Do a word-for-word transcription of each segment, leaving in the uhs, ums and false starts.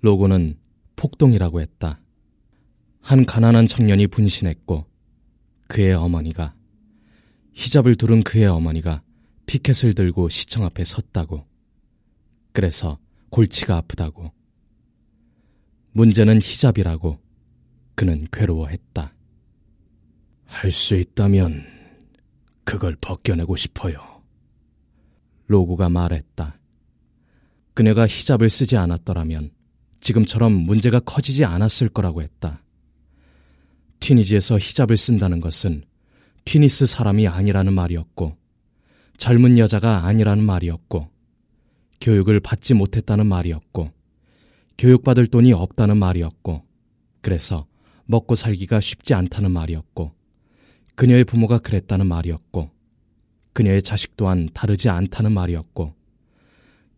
로고는 폭동이라고 했다. 한 가난한 청년이 분신했고 그의 어머니가, 히잡을 두른 그의 어머니가 피켓을 들고 시청 앞에 섰다고. 그래서 골치가 아프다고. 문제는 히잡이라고 그는 괴로워했다. 할 수 있다면 그걸 벗겨내고 싶어요. 로고가 말했다. 그녀가 히잡을 쓰지 않았더라면 지금처럼 문제가 커지지 않았을 거라고 했다. 튀니지에서 히잡을 쓴다는 것은 튀니스 사람이 아니라는 말이었고, 젊은 여자가 아니라는 말이었고, 교육을 받지 못했다는 말이었고, 교육받을 돈이 없다는 말이었고, 그래서 먹고 살기가 쉽지 않다는 말이었고, 그녀의 부모가 그랬다는 말이었고, 그녀의 자식 또한 다르지 않다는 말이었고,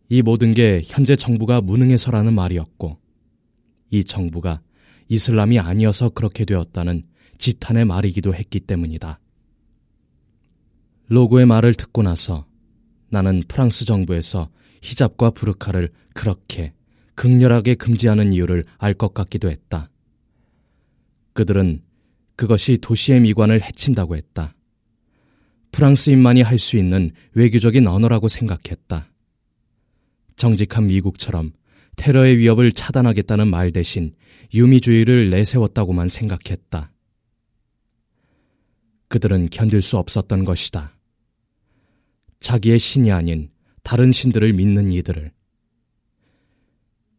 이 모든 게 현재 정부가 무능해서라는 말이었고, 이 정부가 이슬람이 아니어서 그렇게 되었다는 지탄의 말이기도 했기 때문이다. 로고의 말을 듣고 나서 나는 프랑스 정부에서 히잡과 부르카를 그렇게 극렬하게 금지하는 이유를 알 것 같기도 했다. 그들은 그것이 도시의 미관을 해친다고 했다. 프랑스인만이 할 수 있는 외교적인 언어라고 생각했다. 정직한 미국처럼 테러의 위협을 차단하겠다는 말 대신 유미주의를 내세웠다고만 생각했다. 그들은 견딜 수 없었던 것이다. 자기의 신이 아닌 다른 신들을 믿는 이들을.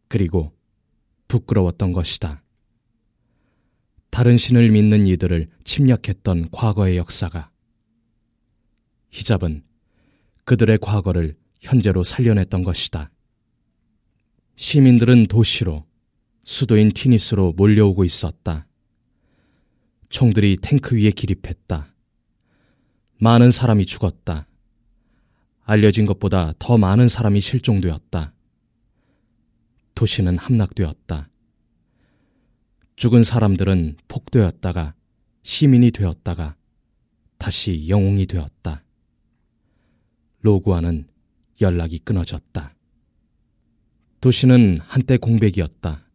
그리고 부끄러웠던 것이다. 다른 신을 믿는 이들을 침략했던 과거의 역사가. 히잡은 그들의 과거를 현재로 살려냈던 것이다. 시민들은 도시로, 수도인 튀니스로 몰려오고 있었다. 총들이 탱크 위에 기립했다. 많은 사람이 죽었다. 알려진 것보다 더 많은 사람이 실종되었다. 도시는 함락되었다. 죽은 사람들은 폭되었다가 시민이 되었다가 다시 영웅이 되었다. 로고와는 연락이 끊어졌다. 도시는 한때 공백이었다.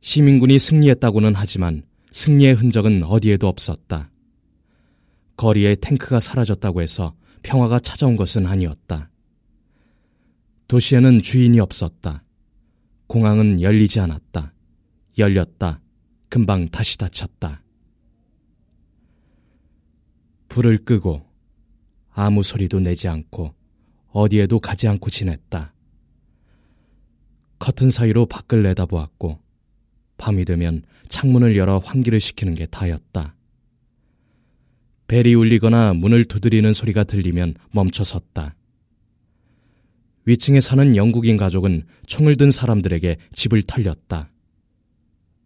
시민군이 승리했다고는 하지만 승리의 흔적은 어디에도 없었다. 거리에 탱크가 사라졌다고 해서 평화가 찾아온 것은 아니었다. 도시에는 주인이 없었다. 공항은 열리지 않았다. 열렸다. 금방 다시 닫혔다. 불을 끄고 아무 소리도 내지 않고 어디에도 가지 않고 지냈다. 커튼 사이로 밖을 내다보았고 밤이 되면 창문을 열어 환기를 시키는 게 다였다. 벨이 울리거나 문을 두드리는 소리가 들리면 멈춰섰다. 위층에 사는 영국인 가족은 총을 든 사람들에게 집을 털렸다.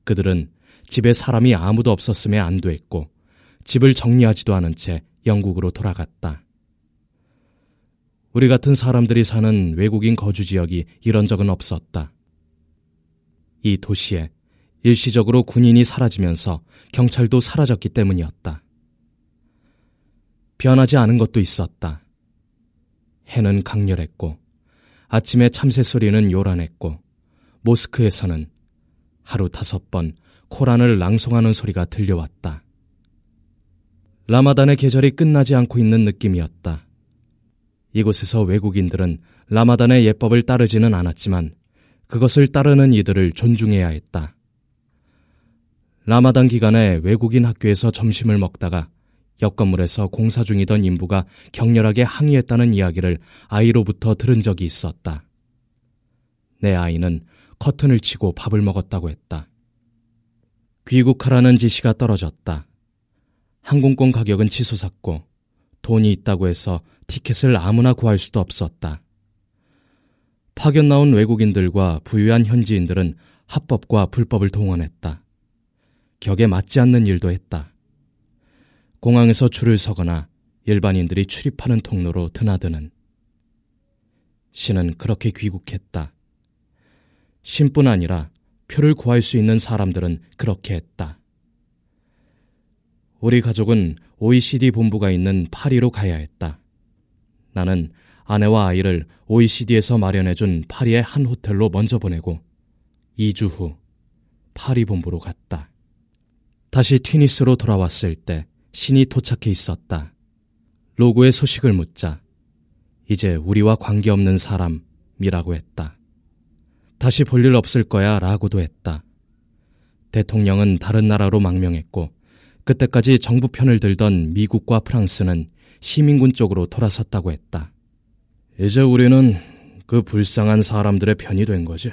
그들은 집에 사람이 아무도 없었음에 안도했고 집을 정리하지도 않은 채 영국으로 돌아갔다. 우리 같은 사람들이 사는 외국인 거주 지역이 이런 적은 없었다. 이 도시에 일시적으로 군인이 사라지면서 경찰도 사라졌기 때문이었다. 변하지 않은 것도 있었다. 해는 강렬했고 아침에 참새 소리는 요란했고 모스크에서는 하루 다섯 번 코란을 낭송하는 소리가 들려왔다. 라마단의 계절이 끝나지 않고 있는 느낌이었다. 이곳에서 외국인들은 라마단의 예법을 따르지는 않았지만 그것을 따르는 이들을 존중해야 했다. 라마단 기간에 외국인 학교에서 점심을 먹다가 옆 건물에서 공사 중이던 인부가 격렬하게 항의했다는 이야기를 아이로부터 들은 적이 있었다. 내 아이는 커튼을 치고 밥을 먹었다고 했다. 귀국하라는 지시가 떨어졌다. 항공권 가격은 치솟았고 돈이 있다고 해서 티켓을 아무나 구할 수도 없었다. 파견 나온 외국인들과 부유한 현지인들은 합법과 불법을 동원했다. 격에 맞지 않는 일도 했다. 공항에서 줄을 서거나 일반인들이 출입하는 통로로 드나드는. 신은 그렇게 귀국했다. 신뿐 아니라 표를 구할 수 있는 사람들은 그렇게 했다. 우리 가족은 오이시디 본부가 있는 파리로 가야 했다. 나는 아내와 아이를 오이시디에서 마련해준 파리의 한 호텔로 먼저 보내고 이 주 후 파리 본부로 갔다. 다시 튀니스로 돌아왔을 때 신이 도착해 있었다. 로고의 소식을 묻자 이제 우리와 관계없는 사람이라고 했다. 다시 볼일 없을 거야 라고도 했다. 대통령은 다른 나라로 망명했고 그때까지 정부 편을 들던 미국과 프랑스는 시민군 쪽으로 돌아섰다고 했다. 이제 우리는 그 불쌍한 사람들의 편이 된 거지.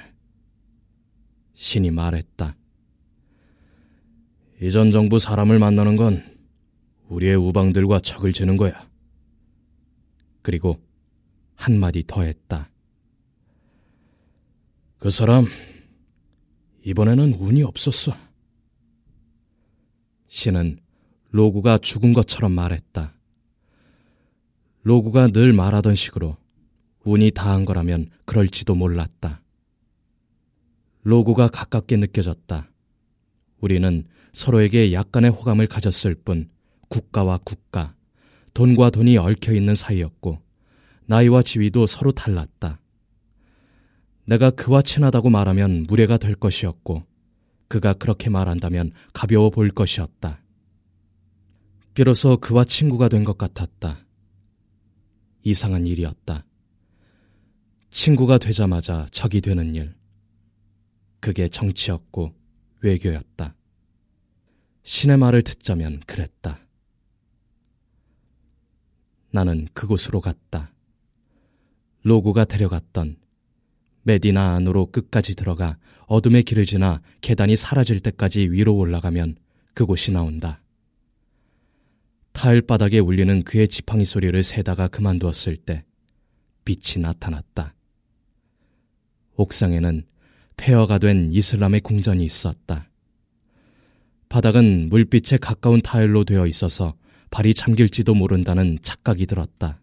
신이 말했다. 이전 정부 사람을 만나는 건 우리의 우방들과 척을 지는 거야. 그리고 한마디 더 했다. 그 사람 이번에는 운이 없었어. 신은 로구가 죽은 것처럼 말했다. 로구가 늘 말하던 식으로 운이 다한 거라면 그럴지도 몰랐다. 로구가 가깝게 느껴졌다. 우리는 서로에게 약간의 호감을 가졌을 뿐 국가와 국가, 돈과 돈이 얽혀있는 사이였고 나이와 지위도 서로 달랐다. 내가 그와 친하다고 말하면 무례가 될 것이었고 그가 그렇게 말한다면 가벼워 보일 것이었다. 비로소 그와 친구가 된 것 같았다. 이상한 일이었다. 친구가 되자마자 적이 되는 일. 그게 정치였고 외교였다. 신의 말을 듣자면 그랬다. 나는 그곳으로 갔다. 로고가 데려갔던 메디나 안으로 끝까지 들어가 어둠의 길을 지나 계단이 사라질 때까지 위로 올라가면 그곳이 나온다. 타일 바닥에 울리는 그의 지팡이 소리를 세다가 그만두었을 때 빛이 나타났다. 옥상에는 폐허가 된 이슬람의 궁전이 있었다. 바닥은 물빛에 가까운 타일로 되어 있어서 발이 잠길지도 모른다는 착각이 들었다.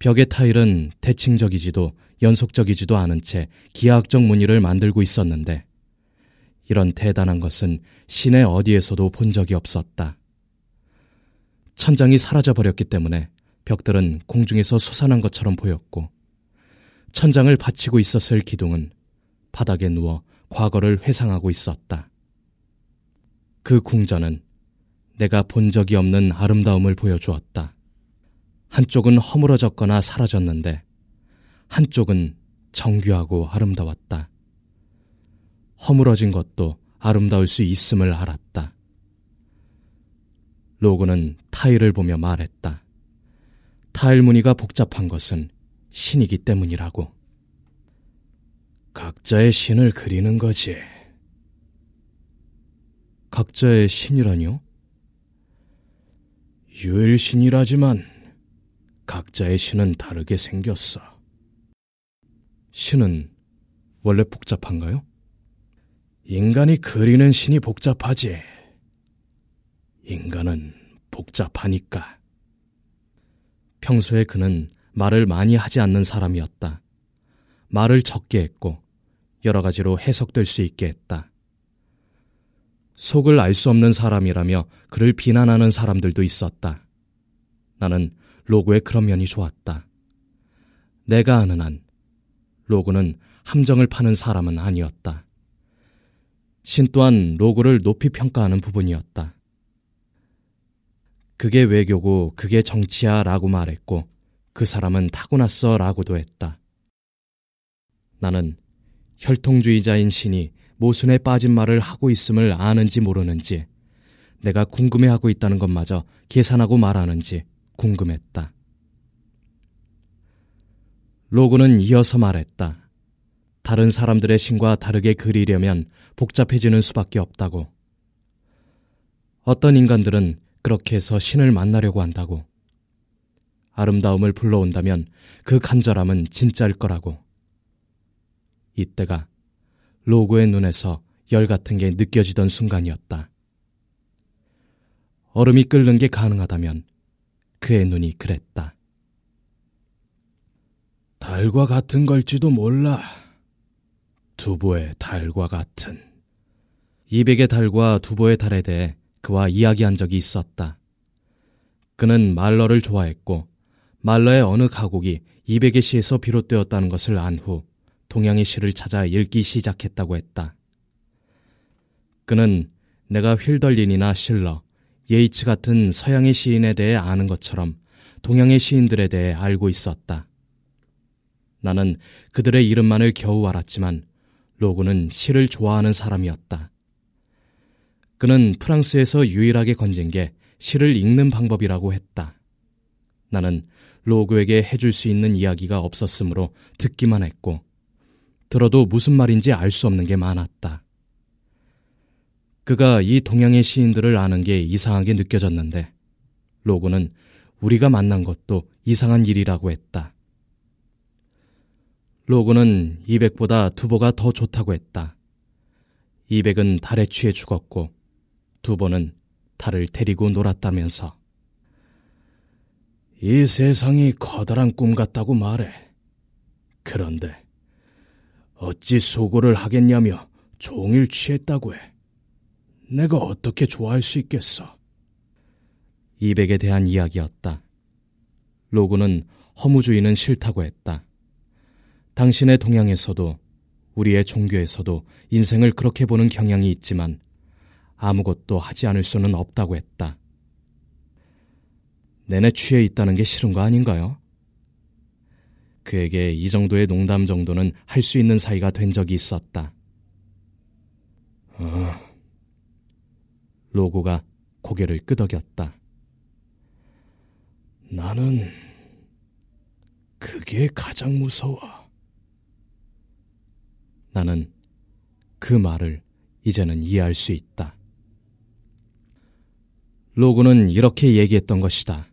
벽의 타일은 대칭적이지도 연속적이지도 않은 채 기하학적 무늬를 만들고 있었는데 이런 대단한 것은 시내 어디에서도 본 적이 없었다. 천장이 사라져버렸기 때문에 벽들은 공중에서 솟아난 것처럼 보였고 천장을 받치고 있었을 기둥은 바닥에 누워 과거를 회상하고 있었다. 그 궁전은 내가 본 적이 없는 아름다움을 보여주었다. 한쪽은 허물어졌거나 사라졌는데 한쪽은 정교하고 아름다웠다. 허물어진 것도 아름다울 수 있음을 알았다. 로고는 타일을 보며 말했다. 타일 무늬가 복잡한 것은 신이기 때문이라고. 각자의 신을 그리는 거지. 각자의 신이라니요? 유일신이라지만 각자의 신은 다르게 생겼어. 신은 원래 복잡한가요? 인간이 그리는 신이 복잡하지. 인간은 복잡하니까. 평소에 그는 말을 많이 하지 않는 사람이었다. 말을 적게 했고 여러 가지로 해석될 수 있게 했다. 속을 알 수 없는 사람이라며 그를 비난하는 사람들도 있었다. 나는 로고의 그런 면이 좋았다. 내가 아는 한 로고는 함정을 파는 사람은 아니었다. 신 또한 로고를 높이 평가하는 부분이었다. 그게 외교고 그게 정치야 라고 말했고 그 사람은 타고났어 라고도 했다. 나는 혈통주의자인 신이 모순에 빠진 말을 하고 있음을 아는지 모르는지 내가 궁금해하고 있다는 것마저 계산하고 말하는지 궁금했다. 로고는 이어서 말했다. 다른 사람들의 신과 다르게 그리려면 복잡해지는 수밖에 없다고. 어떤 인간들은 그렇게 해서 신을 만나려고 한다고. 아름다움을 불러온다면 그 간절함은 진짜일 거라고. 이때가 로고의 눈에서 열 같은 게 느껴지던 순간이었다. 얼음이 끓는 게 가능하다면 그의 눈이 그랬다. 달과 같은 걸지도 몰라. 두보의 달과 같은. 이백의 달과 두보의 달에 대해 그와 이야기한 적이 있었다. 그는 말러를 좋아했고 말러의 어느 가곡이 이백의 시에서 비롯되었다는 것을 안 후 동양의 시를 찾아 읽기 시작했다고 했다. 그는 내가 휠덜린이나 실러, 예이츠 같은 서양의 시인에 대해 아는 것처럼 동양의 시인들에 대해 알고 있었다. 나는 그들의 이름만을 겨우 알았지만 로그는 시를 좋아하는 사람이었다. 그는 프랑스에서 유일하게 건진 게 시를 읽는 방법이라고 했다. 나는 로그에게 해줄 수 있는 이야기가 없었으므로 듣기만 했고 들어도 무슨 말인지 알 수 없는 게 많았다. 그가 이 동양의 시인들을 아는 게 이상하게 느껴졌는데 로그는 우리가 만난 것도 이상한 일이라고 했다. 로그는 이백보다 두보가 더 좋다고 했다. 이백은 달에 취해 죽었고 두보는 달을 데리고 놀았다면서. 이 세상이 커다란 꿈 같다고 말해. 그런데 어찌 수고를 하겠냐며 종일 취했다고 해. 내가 어떻게 좋아할 수 있겠어? 이백에 대한 이야기였다. 로그는 허무주의는 싫다고 했다. 당신의 동양에서도 우리의 종교에서도 인생을 그렇게 보는 경향이 있지만 아무것도 하지 않을 수는 없다고 했다. 내내 취해 있다는 게 싫은 거 아닌가요? 그에게 이 정도의 농담 정도는 할 수 있는 사이가 된 적이 있었다. 어... 로고가 고개를 끄덕였다. 나는 그게 가장 무서워. 나는 그 말을 이제는 이해할 수 있다. 로고는 이렇게 얘기했던 것이다.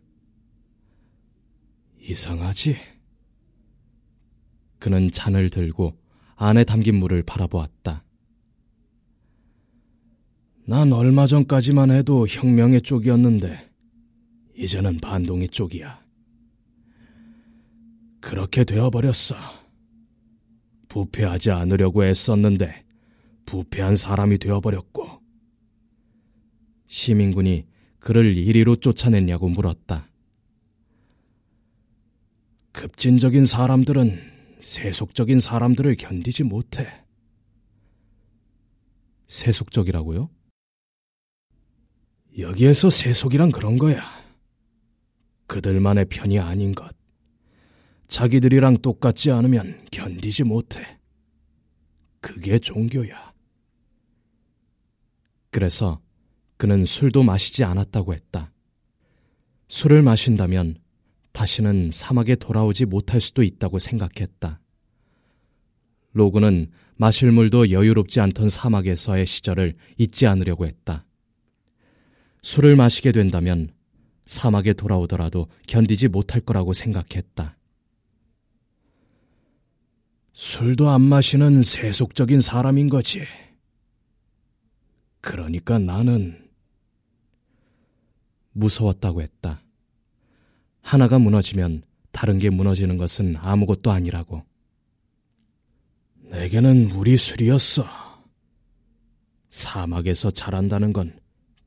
이상하지? 그는 잔을 들고 안에 담긴 물을 바라보았다. 난 얼마 전까지만 해도 혁명의 쪽이었는데 이제는 반동의 쪽이야. 그렇게 되어버렸어. 부패하지 않으려고 애썼는데 부패한 사람이 되어버렸고. 시민군이 그를 이리로 쫓아냈냐고 물었다. 급진적인 사람들은 세속적인 사람들을 견디지 못해. 세속적이라고요? 여기에서 세속이란 그런 거야. 그들만의 편이 아닌 것. 자기들이랑 똑같지 않으면 견디지 못해. 그게 종교야. 그래서 그는 술도 마시지 않았다고 했다. 술을 마신다면 다시는 사막에 돌아오지 못할 수도 있다고 생각했다. 로그는 마실 물도 여유롭지 않던 사막에서의 시절을 잊지 않으려고 했다. 술을 마시게 된다면 사막에 돌아오더라도 견디지 못할 거라고 생각했다. 술도 안 마시는 세속적인 사람인 거지. 그러니까 나는 무서웠다고 했다. 하나가 무너지면 다른 게 무너지는 것은 아무것도 아니라고. 내게는 우리 술이었어. 사막에서 자란다는 건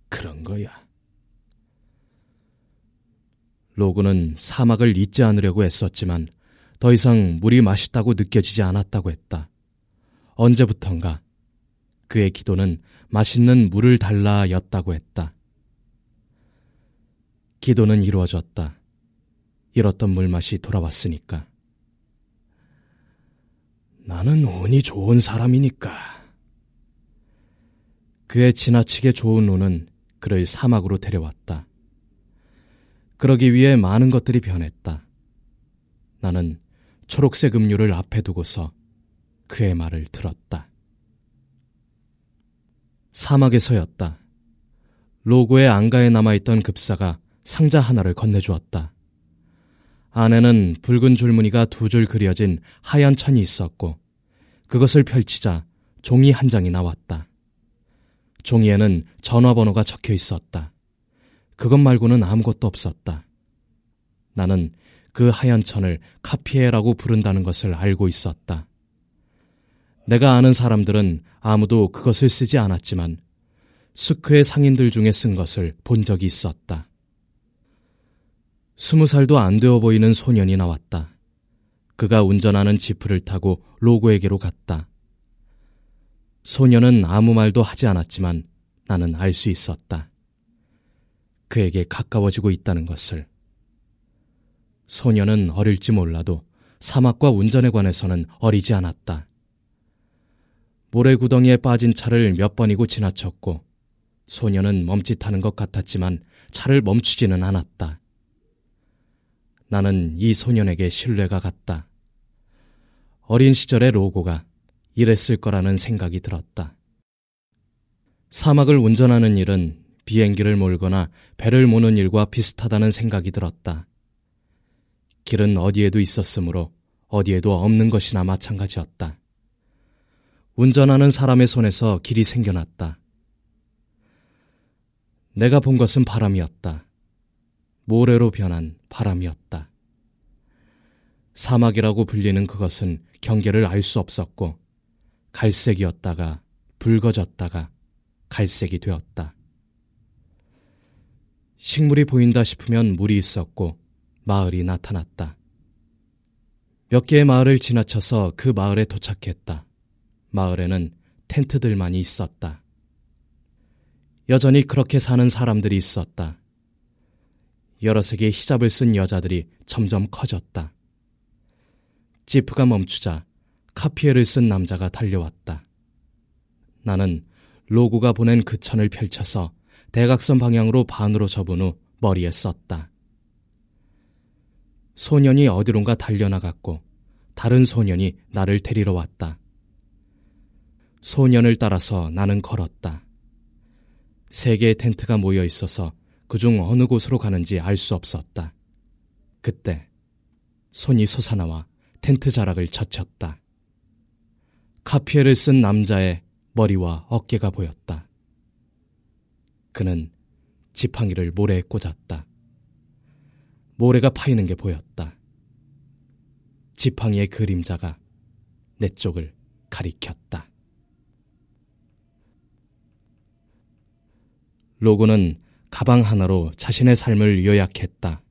그런 거야. 로그는 사막을 잊지 않으려고 애썼지만 더 이상 물이 맛있다고 느껴지지 않았다고 했다. 언제부턴가 그의 기도는 맛있는 물을 달라 였다고 했다. 기도는 이루어졌다. 잃었던 물맛이 돌아왔으니까. 나는 운이 좋은 사람이니까. 그의 지나치게 좋은 운은 그를 사막으로 데려왔다. 그러기 위해 많은 것들이 변했다. 나는 초록색 음료를 앞에 두고서 그의 말을 들었다. 사막에서였다. 로고의 안가에 남아있던 급사가 상자 하나를 건네주었다. 안에는 붉은 줄무늬가 두 줄 그려진 하얀 천이 있었고 그것을 펼치자 종이 한 장이 나왔다. 종이에는 전화번호가 적혀 있었다. 그것 말고는 아무것도 없었다. 나는 그 하얀 천을 카피에라고 부른다는 것을 알고 있었다. 내가 아는 사람들은 아무도 그것을 쓰지 않았지만 스크의 상인들 중에 쓴 것을 본 적이 있었다. 스무 살도 안 되어 보이는 소년이 나왔다. 그가 운전하는 지프를 타고 로고에게로 갔다. 소녀는 아무 말도 하지 않았지만 나는 알 수 있었다. 그에게 가까워지고 있다는 것을. 소녀는 어릴지 몰라도 사막과 운전에 관해서는 어리지 않았다. 모래구덩이에 빠진 차를 몇 번이고 지나쳤고 소녀는 멈칫하는 것 같았지만 차를 멈추지는 않았다. 나는 이 소년에게 신뢰가 갔다. 어린 시절의 로고가 이랬을 거라는 생각이 들었다. 사막을 운전하는 일은 비행기를 몰거나 배를 모는 일과 비슷하다는 생각이 들었다. 길은 어디에도 있었으므로 어디에도 없는 것이나 마찬가지였다. 운전하는 사람의 손에서 길이 생겨났다. 내가 본 것은 바람이었다. 모래로 변한 바람이었다. 사막이라고 불리는 그것은 경계를 알 수 없었고 갈색이었다가 붉어졌다가 갈색이 되었다. 식물이 보인다 싶으면 물이 있었고 마을이 나타났다. 몇 개의 마을을 지나쳐서 그 마을에 도착했다. 마을에는 텐트들만이 있었다. 여전히 그렇게 사는 사람들이 있었다. 여러 색의 히잡을 쓴 여자들이 점점 커졌다. 지프가 멈추자 카피에를 쓴 남자가 달려왔다. 나는 로고가 보낸 그 천을 펼쳐서 대각선 방향으로 반으로 접은 후 머리에 썼다. 소년이 어디론가 달려나갔고 다른 소년이 나를 데리러 왔다. 소년을 따라서 나는 걸었다. 세 개의 텐트가 모여 있어서 그중 어느 곳으로 가는지 알 수 없었다. 그때 손이 솟아나와 텐트 자락을 젖혔다. 카피에를 쓴 남자의 머리와 어깨가 보였다. 그는 지팡이를 모래에 꽂았다. 모래가 파이는 게 보였다. 지팡이의 그림자가 내 쪽을 가리켰다. 로고는 가방 하나로 자신의 삶을 요약했다.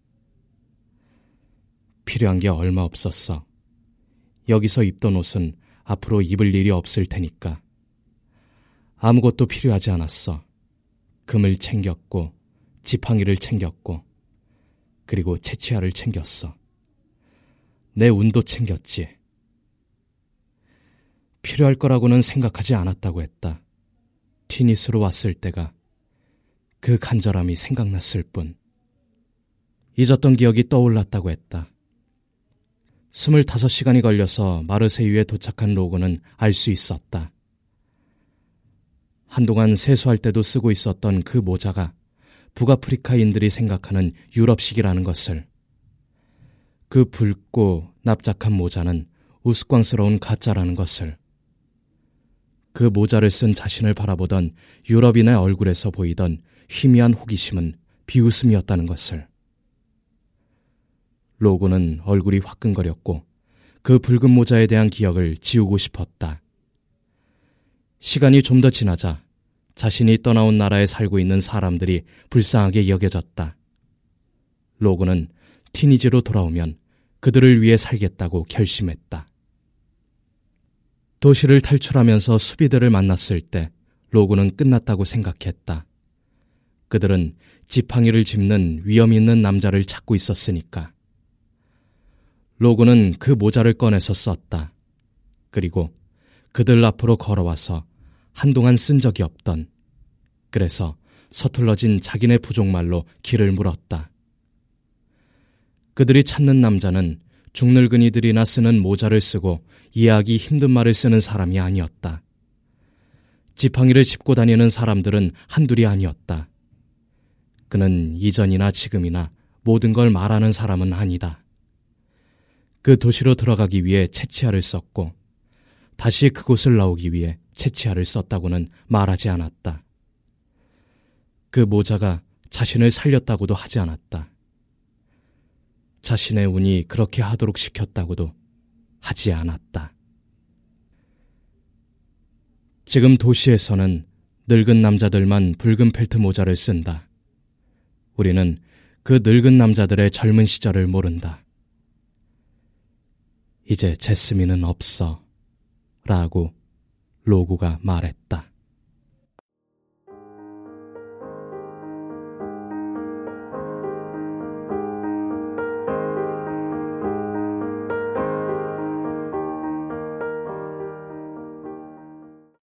필요한 게 얼마 없었어. 여기서 입던 옷은 앞으로 입을 일이 없을 테니까. 아무것도 필요하지 않았어. 금을 챙겼고 지팡이를 챙겼고 그리고 채취화를 챙겼어. 내 운도 챙겼지. 필요할 거라고는 생각하지 않았다고 했다. 튀니스로 왔을 때가 그 간절함이 생각났을 뿐. 잊었던 기억이 떠올랐다고 했다. 스물다섯 시간이 걸려서 마르세유에 도착한 로고는 알 수 있었다. 한동안 세수할 때도 쓰고 있었던 그 모자가 북아프리카인들이 생각하는 유럽식이라는 것을. 그 붉고 납작한 모자는 우스꽝스러운 가짜라는 것을. 그 모자를 쓴 자신을 바라보던 유럽인의 얼굴에서 보이던 희미한 호기심은 비웃음이었다는 것을. 로고는 얼굴이 화끈거렸고 그 붉은 모자에 대한 기억을 지우고 싶었다. 시간이 좀 더 지나자 자신이 떠나온 나라에 살고 있는 사람들이 불쌍하게 여겨졌다. 로고는 튀니지로 돌아오면 그들을 위해 살겠다고 결심했다. 도시를 탈출하면서 수비들을 만났을 때 로고는 끝났다고 생각했다. 그들은 지팡이를 짚는 위험 있는 남자를 찾고 있었으니까. 로고는 그 모자를 꺼내서 썼다. 그리고 그들 앞으로 걸어와서 한동안 쓴 적이 없던, 그래서 서툴러진 자기네 부족말로 길을 물었다. 그들이 찾는 남자는 중늙은이들이나 쓰는 모자를 쓰고 이해하기 힘든 말을 쓰는 사람이 아니었다. 지팡이를 짚고 다니는 사람들은 한둘이 아니었다. 그는 이전이나 지금이나 모든 걸 말하는 사람은 아니다. 그 도시로 들어가기 위해 채취화를 썼고 다시 그곳을 나오기 위해 채취화를 썼다고는 말하지 않았다. 그 모자가 자신을 살렸다고도 하지 않았다. 자신의 운이 그렇게 하도록 시켰다고도 하지 않았다. 지금 도시에서는 늙은 남자들만 붉은 펠트 모자를 쓴다. 우리는 그 늙은 남자들의 젊은 시절을 모른다. 이제 제스민은 없어 라고 로고가 말했다.